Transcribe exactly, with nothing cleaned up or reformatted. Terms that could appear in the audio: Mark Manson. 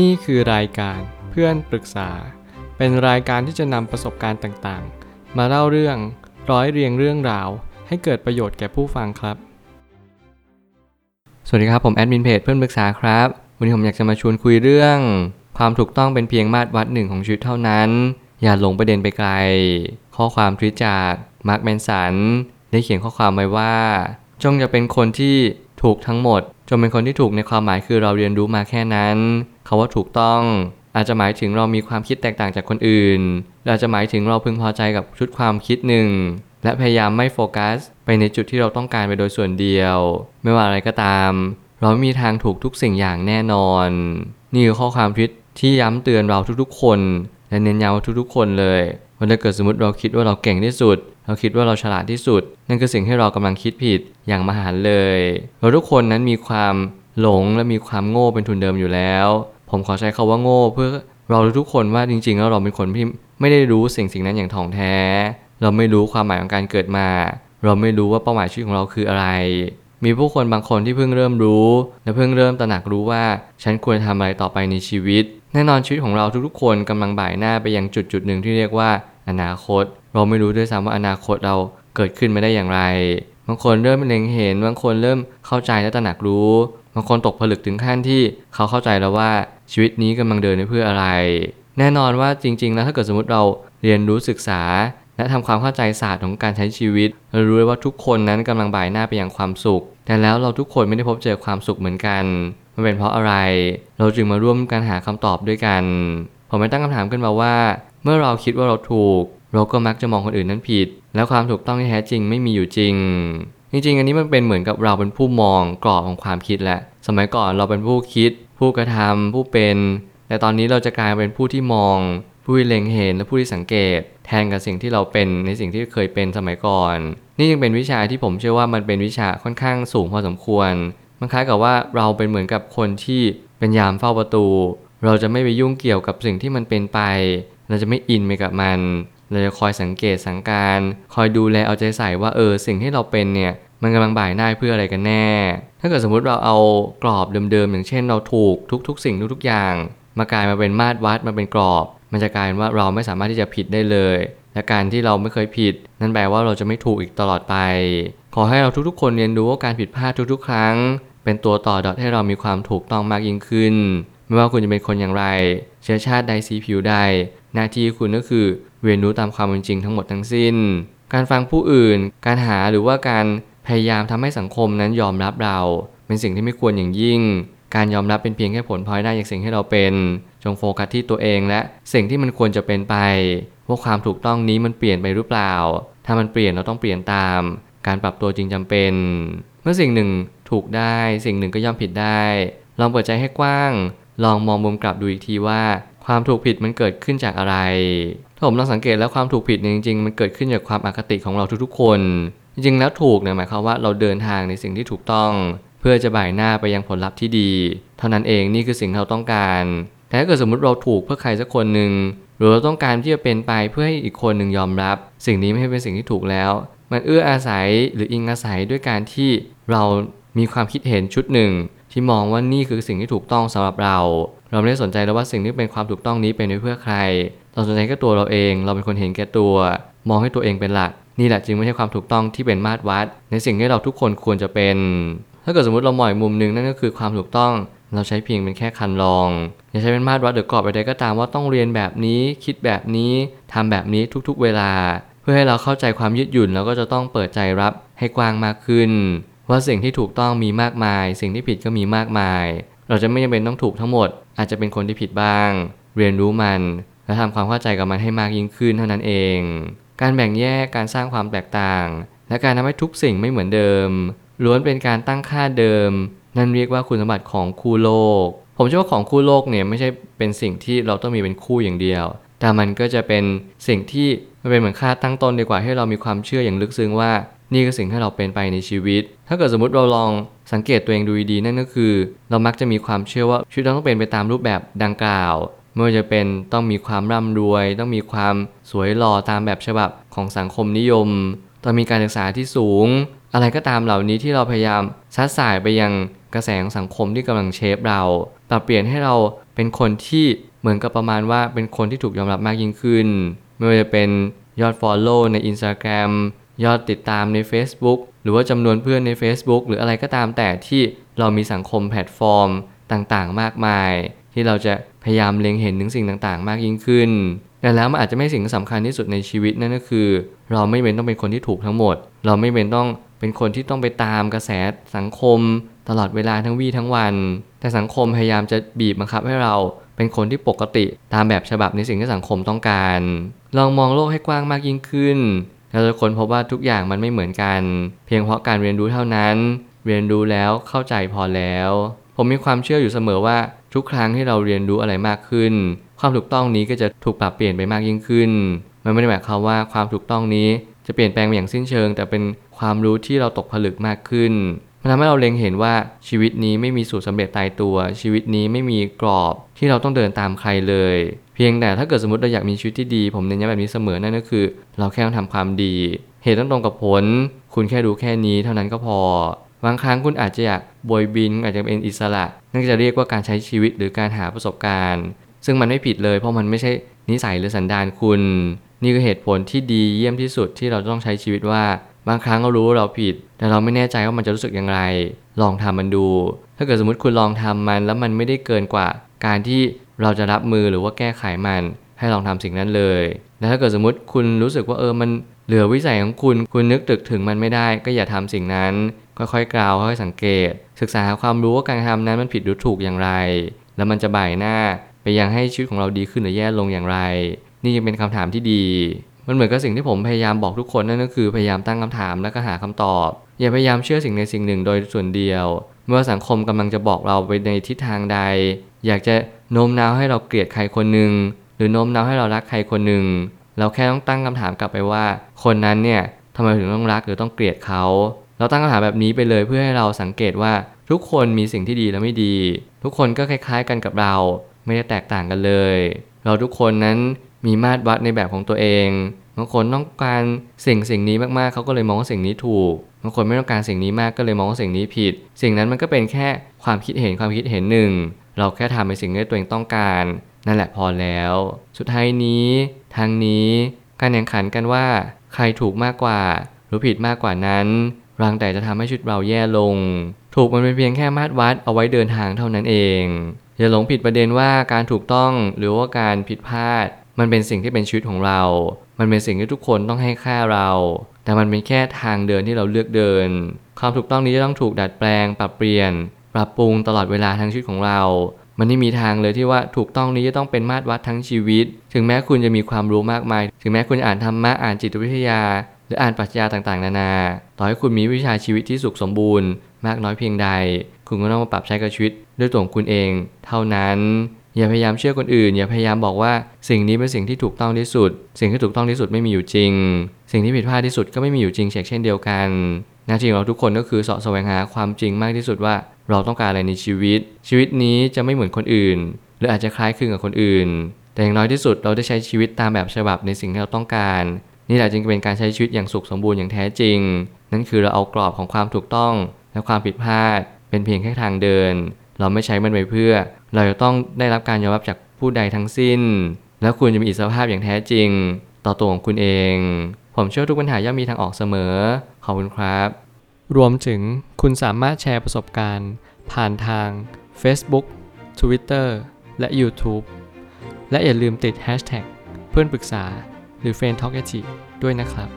นี่คือรายการเพื่อนปรึกษาเป็นรายการที่จะนำประสบการณ์ต่างๆมาเล่าเรื่องร้อยเรียงเรื่องราวให้เกิดประโยชน์แก่ผู้ฟังครับสวัสดีครับผมแอดมินเพจเพื่อนปรึกษาครับวันนี้ผมอยากจะมาชวนคุยเรื่องความถูกต้องเป็นเพียงมาตรวัดหนึ่งของชีวิตเท่านั้นอย่าหลงประเด็นไปไกลข้อความทวิตจากมาร์คแมนสันได้เขียนข้อความไว้ว่าจงอย่าเป็นคนที่ถูกทั้งหมดจงเป็นคนที่ถูกในความหมายคือเราเรียนรู้มาแค่นั้นคำว่าถูกต้องอาจจะหมายถึงเรามีความคิดแตกต่างจากคนอื่นอาจจะหมายถึงเราพึงพอใจกับชุดความคิดหนึ่งและพยายามไม่โฟกัสไปในจุดที่เราต้องการไปโดยส่วนเดียวไม่ว่าอะไรก็ตามเรามีทางถูกทุกสิ่งอย่างแน่นอนนี่คือข้อความทวิตที่ย้ำเตือนเราทุกๆคนและเน้นย้ำทุกๆคนเลยว่าถ้าเกิดสมมติเราคิดว่าเราเก่งที่สุดเราคิดว่าเราฉลาดที่สุดนั่นคือสิ่งที่เรากำลังคิดผิดอย่างมหันต์เลยเราทุกคนนั้นมีความหลงและมีความโง่เป็นทุนเดิมอยู่แล้วผมขอใช้คำว่าโง่เพื่อเราทุกคนว่าจริงๆแล้วเราเป็นคนที่ไม่ได้รู้สิ่งสิ่งนั้นอย่างถ่องแท้เราไม่รู้ความหมายของการเกิดมาเราไม่รู้ว่าเป้าหมายชีวิตของเราคืออะไรมีผู้คนบางคนที่เพิ่งเริ่มรู้และเพิ่งเริ่มตระหนักรู้ว่าฉันควรทำอะไรต่อไปในชีวิตแน่นอนชีวิตของเราทุกๆคนกำลังบ่ายหน้าไปยังจุดจุดหนึ่งที่เรียกว่าอนาคตเราไม่รู้ด้วยซ้ำว่าอนาคตเราเกิดขึ้นมาได้อย่างไรบางคนเริ่มเล็งเห็นบางคนเริ่มเข้าใจและตระหนักรู้บางคนตกผลึกถึงขั้นที่เขาเข้าใจแล้วว่าชีวิตนี้กำลังเดินไปเพื่ออะไรแน่นอนว่าจริงๆแล้วถ้าเกิดสมมติเราเรียนรู้ศึกษาและทำความเข้าใจศาสตร์ของการใช้ชีวิตเรารู้ว่าทุกคนนั้นกำลังบ่ายหน้าไปอย่างความสุขแต่แล้วเราทุกคนไม่ได้พบเจอความสุขเหมือนกันมันเป็นเพราะอะไรเราจึงมาร่วมกันหาคำตอบด้วยกันผมได้ตั้งคำถามขึ้นมาว่าเมื่อเราคิดว่าเราถูกเราก็มักจะมองคนอื่นนั้นผิดแล้วความถูกต้องที่แท้จริงไม่มีอยู่จริงจริงๆอันนี้มันเป็นเหมือนกับเราเป็นผู้มองกรอบของความคิดแหละสมัยก่อนเราเป็นผู้คิดผู้กระทำผู้เป็นแต่ตอนนี้เราจะกลายเป็นผู้ที่มองผู้ที่เล็งเห็นและผู้ที่สังเกตแทนกับสิ่งที่เราเป็นในสิ่งที่เคยเป็นสมัยก่อนนี่ยังเป็นวิชาที่ผมเชื่อว่ามันเป็นวิชาค่อนข้างสูงพอสมควรมันคล้ายกับว่าเราเป็นเหมือนกับคนที่เป็นยามเฝ้าประตูเราจะไม่ไปยุ่งเกี่ยวกับสิ่งที่มันเป็นไปเราจะไม่อินไปกับมันเราจะคอยสังเกตสังการคอยดูแลเอาใจใส่ว่าเออสิ่งที่เราเป็นเนี่ยมันกำลังบ่ายหน้าเพื่ออะไรกันแน่ถ้าเกิดสมมติเราเอากรอบเดิมๆอย่างเช่นเราถูกทุกๆสิ่งทุกๆอย่างมากลายมาเป็นมาตรวัดมาเป็นกรอบมันจะกลายเป็นว่าเราไม่สามารถที่จะผิดได้เลยและการที่เราไม่เคยผิดนั่นแปลว่าเราจะไม่ถูกอีกตลอดไปขอให้เราทุกๆคนเรียนรู้ว่าการผิดพลาดทุกๆครั้งเป็นตัวต่อดอทให้เรามีความถูกต้องมากยิ่งขึ้นไม่ว่าคุณจะเป็นคนอย่างไรเชื้อชาติใดสีผิวใดหน้าที่คุณก็คือเรียนรู้ตามความเป็นจริงทั้งหมดทั้งสิ้นการฟังผู้อื่นการหาหรือว่าการพยายามทำให้สังคมนั้นยอมรับเราเป็นสิ่งที่ไม่ควรอย่างยิ่งการยอมรับเป็นเพียงแค่ผลพลอยได้จากสิ่งที่เราเป็นจงโฟกัสที่ตัวเองและสิ่งที่มันควรจะเป็นไปว่าความถูกต้องนี้มันเปลี่ยนไปหรือเปล่าถ้ามันเปลี่ยนเราต้องเปลี่ยนตามการปรับตัวจริงจำเป็นเมื่อสิ่งหนึ่งถูกได้สิ่งหนึ่งก็ย่อมผิดได้ลองเปิดใจให้กว้างลองมองมุมกลับดูอีกทีว่าความถูกผิดมันเกิดขึ้นจากอะไรถ้าผมลองสังเกตแล้วความถูกผิดจริงๆมันเกิดขึ้นจากความอคติของเราทุกๆคนจริงๆแล้วถูกเนี่ยหมายความว่าเราเดินทางในสิ่งที่ถูกต้องเพื่อจะบ่ายหน้าไปยังผลลัพธ์ที่ดีเท่านั้นเองนี่คือสิ่งเราต้องการแต่ถ้าเกิดสมมติเราถูกเพื่อใครสักคนหนึ่งหรือเราต้องการที่จะเป็นไปเพื่อให้อีกคนหนึ่งยอมรับสิ่งนี้ไม่ใช่เป็นสิ่งที่ถูกแล้วมันเอื้ออาศัยหรืออิงอาศัยด้วยการที่เรามีความคิดเห็นชุดหนึ่งที่มองว่านี่คือสิ่งที่ถูกต้องสำหรับเราเราไม่ได้สนใจแล้วว่าสิ่งที่เป็นความถูกต้องนี้เป็นเพื่อใครเราสนใจแค่ตัวเราเองเราเป็นคนเห็นแก่ตัวมองให้ตัวเองเป็นหลักนี่แหละจึงไม่ใช่ความถูกต้องที่เป็นมาตรวัดในสิ่งที่เราทุกคนควรจะเป็นถ้าเกิดสมมติเรามองอีกมุมนึงนั่นก็คือความถูกต้องเราใช้เพียงเป็นแค่คันลองอย่าใช้เป็นมาตรวัดหรือกรอบอะไรก็ตามว่าต้องเรียนแบบนี้คิดแบบนี้ทำแบบนี้ทุกๆเวลาเพื่อให้เราเข้าใจความยืดหยุ่นแล้วก็จะต้องเปิดใจรับให้กว้างมากขึ้นว่าสิ่งที่ถูกต้องมีมากมายสิ่งที่ผิดก็มีมากมายเราจะไม่จำเป็นต้องถูกทั้งหมดอาจจะเป็นคนที่ผิดบ้างเรียนรู้มันและทำความเข้าใจกับมันให้มากยิ่งขึ้นเท่านั้นเองการแบ่งแยกการสร้างความแตกต่างและการทำให้ทุกสิ่งไม่เหมือนเดิมล้วนเป็นการตั้งค่าเดิมนั่นเรียกว่าคุณสมบัติของคู่โลกผมเชื่อว่าของคู่โลกเนี่ยไม่ใช่เป็นสิ่งที่เราต้องมีเป็นคู่อย่างเดียวแต่มันก็จะเป็นสิ่งที่มันเป็นเหมือนค่าตั้งต้นดีกว่าให้เรามีความเชื่ออย่างลึกซึ้งว่านี่คือสิ่งที่เราเป็นไปในชีวิตถ้าเกิดสมมติเราลองสังเกตตัวเองดูดีนั่นก็คือเรามักจะมีความเชื่อว่าชีวิตเราต้องเป็นไปตามรูปแบบดังกล่าวไม่ว่าจะเป็นต้องมีความร่ำรวยต้องมีความสวยหล่อตามแบบฉบับของสังคมนิยมต้องมีการศึกษาที่สูงอะไรก็ตามเหล่านี้ที่เราพยายามซัดสายไปยังกระแสของสังคมที่กำลังเชฟเราปรับเปลี่ยนให้เรา เป็นคนที่เหมือนกับประมาณว่าเป็นคนที่ถูกยอมรับมากยิ่งขึ้นไม่ว่าจะเป็นยอด follow ใน Instagram ยอดติดตามใน Facebook หรือว่าจำนวนเพื่อนใน Facebook หรืออะไรก็ตามแต่ที่เรามีสังคมแพลตฟอร์มต่างๆมากมายที่เราจะพยายามเล็งเห็นถึงสิ่งต่างๆมากยิ่งขึ้นแต่แล้วมันอาจจะไม่สิ่งสำคัญที่สุดในชีวิตนั่นก็คือเราไม่เป็นต้องเป็นคนที่ถูกทั้งหมดเราไม่เป็นต้องเป็นคนที่ต้องไปตามกระแสสังคมตลอดเวลาทั้งวี่ทั้งวันแต่สังคมพยายามจะบีบบังคับให้เราเป็นคนที่ปกติตามแบบฉบับในสิ่งที่สังคมต้องการลองมองโลกให้กว้างมากยิ่งขึ้นเราจะค้นพบว่าทุกอย่างมันไม่เหมือนกันเพียงเพราะการเรียนรู้เท่านั้นเรียนรู้แล้วเข้าใจพอแล้วผมมีความเชื่ออยู่เสมอว่าทุกครั้งที่เราเรียนรู้อะไรมากขึ้นความถูกต้องนี้ก็จะถูกปรับเปลี่ยนไปมากยิ่งขึ้นมันไม่ได้หมายความว่าความถูกต้องนี้จะเปลี่ยนแปลงไปอย่างสิ้นเชิงแต่เป็นความรู้ที่เราตกผลึกมากขึ้นมันทำให้เราเล็งเห็นว่าชีวิตนี้ไม่มีสูตรสำเร็จตายตัวชีวิตนี้ไม่มีกรอบที่เราต้องเดินตามใครเลยเพียงแต่ถ้าเกิดสมมติเราอยากมีชีวิตที่ดีผมเน้นย้ำแบบนี้เสมอนั่นก็คือเราแค่ต้องทำความดีเหตุต้องตรงกับผลคุณแค่รู้แค่นี้เท่านั้นก็พอบางครั้งคุณอาจจะอยากบอยบินอาจจะเป็นอิสระนั่นก็จะเรียกว่าการใช้ชีวิตหรือการหาประสบการณ์ซึ่งมันไม่ผิดเลยเพราะมันไม่ใช่นิสัยหรือสันดานคุณนี่คือเหตุผลที่ดีเยี่ยมที่สุดที่เราต้องใช้ชีวิตว่าบางครั้งเรารู้เราผิดแต่เราไม่แน่ใจว่ามันจะรู้สึกอย่างไรลองทำมันดูถ้าเกิดสมมติคุณลองทำมันแล้วมันไม่ได้เกินกว่าการที่เราจะรับมือหรือว่าแก้ไขมันให้ลองทำสิ่งนั้นเลยและถ้าเกิดสมมติคุณรู้สึกว่าเออมันเหลือวิสัยของคุณคุณนึกตึกถึงมันไม่ได้ก็อย่าทำสิ่งนั้นค่อยๆกล่าวค่อยๆสังเกตศึกษาความรู้ว่าการทำนั้นมันผิดหรือถูกอย่างไรแล้วมันจะบ่ายหน้าไปยังให้ชีวิตของเราดีขึ้นหรือแย่ลงอย่างไรนี่ยังเป็นคำถามที่ดีมันเหมือนกับสิ่งที่ผมพยายามบอกทุกคนนั่นก็คือพยายามตั้งคำถามและก็หาคำตอบอย่าพยายามเชื่อสิ่งในสิ่งหนึ่งโดยส่วนเดียวเมื่อสังคมกำลังจะบอกเราไปในทิศทางใดอยากจะโน้มน้าวให้เราเกลียดใครคนหนึ่งหรือโน้มน้าวให้เรารักใครคนหนึ่งเราแค่ต้องตั้งคำถามกลับไปว่าคนนั้นเนี่ยทำไมถึงต้องรักหรือต้องเกลียดเขาเราตั้งคำถามแบบนี้ไปเลยเพื่อให้เราสังเกตว่าทุกคนมีสิ่งที่ดีและไม่ดีทุกคนก็คล้ายๆกันกับเราไม่ได้แตกต่างกันเลยเราทุกคนนั้นมีมาตรวัดในแบบของตัวเองบางคนต้องการสิ่งสิ่งนี้มากๆเขาก็เลยมองว่าสิ่งนี้ถูกบางคนไม่ต้องการสิ่งนี้มากก็เลยมองว่าสิ่งนี้ผิดสิ่งนั้นมันก็เป็นแค่ความคิดเห็นความคิดเห็นหนึ่งเราแค่ทำในสิ่งที่ตัวเองต้องการนั่นแหละพอแล้วสุดท้ายนี้ทางนี้การแข่งขันกันว่าใครถูกมากกว่าหรือผิดมากกว่านั้นรังแต่จะทำให้ชีวิตเราแย่ลงถูกมันเป็นเพียงแค่มาตรวัดเอาไว้เดินทางเท่านั้นเองอย่าหลงผิดประเด็นว่าการถูกต้องหรือว่าการผิดพลาดมันเป็นสิ่งที่เป็นชีวิตของเรามันเป็นสิ่งที่ทุกคนต้องให้ค่าเราแต่มันเป็นแค่ทางเดินที่เราเลือกเดินความถูกต้องนี้จะต้องถูกดัดแปลงปรับเปลี่ยนปรับปรุงตลอดเวลาทั้งชีวิตของเรามันไม่มีทางเลยที่ว่าถูกต้องนี้จะต้องเป็นมาตรวัดทั้งชีวิตถึงแม้คุณจะมีความรู้มากมายถึงแม้คุณจะอ่านธรรมะอ่านจิตวิทยาหรืออ่านปรัชญาต่างๆนานาต่อให้คุณมีวิชาชีวิตที่สุขสมบูรณ์มากน้อยเพียงใดคุณก็ต้องมาปรับใช้กับชีวิตด้วยตัวของคุณเองเท่านั้นอย่าพยายามเชื่อคนอื่นอย่าพยายามบอกว่าสิ่งนี้เป็นสิ่งที่ถูกต้องที่สุดสิ่งที่ถูกต้องที่สุดไม่มีอยู่จริงสิ่งที่ผิดพลาดที่สุดก็ไม่มีอยู่จริงเช่นเดียวกันหน้าที่ของเราทุกคนก็คือเสาะแสวงหาความจริงมากที่สุดว่าเราต้องการอะไรในชีวิตชีวิตนี้จะไม่เหมือนคนอื่นหรืออาจจะคล้ายคลึงกับคนอื่นแต่อย่างน้อยที่สุดเราได้ใช้ชีวิตตามแบบฉบับในสิ่งที่เราต้องการนี่แหละจึงเป็นการใช้ชีวิตอย่างสุขสมบูรณ์อย่างแท้จริงนั่นคือเราเอากรอบของความถูกต้องและความผิดพลาดเป็นเพียงแค่ทางเดินเราไม่ใช้มันไปเพื่อเราจะต้องได้รับการยอมรับจากผู้ใดทั้งสิ้นแล้วคุณจะมีอิสรภาพอย่างแท้จริงต่อตัวของคุณเองผมเชื่อทุกปัญหาย่อมมีทางออกเสมอขอบคุณครับรวมถึงคุณสามารถแชร์ประสบการณ์ผ่านทาง Facebook Twitter และ YouTube และอย่าลืมติด แฮชแท็ก เพื่อนปรึกษาหรือ เฟรนด์ ทอล์ก แอท จี ด้วยนะครับ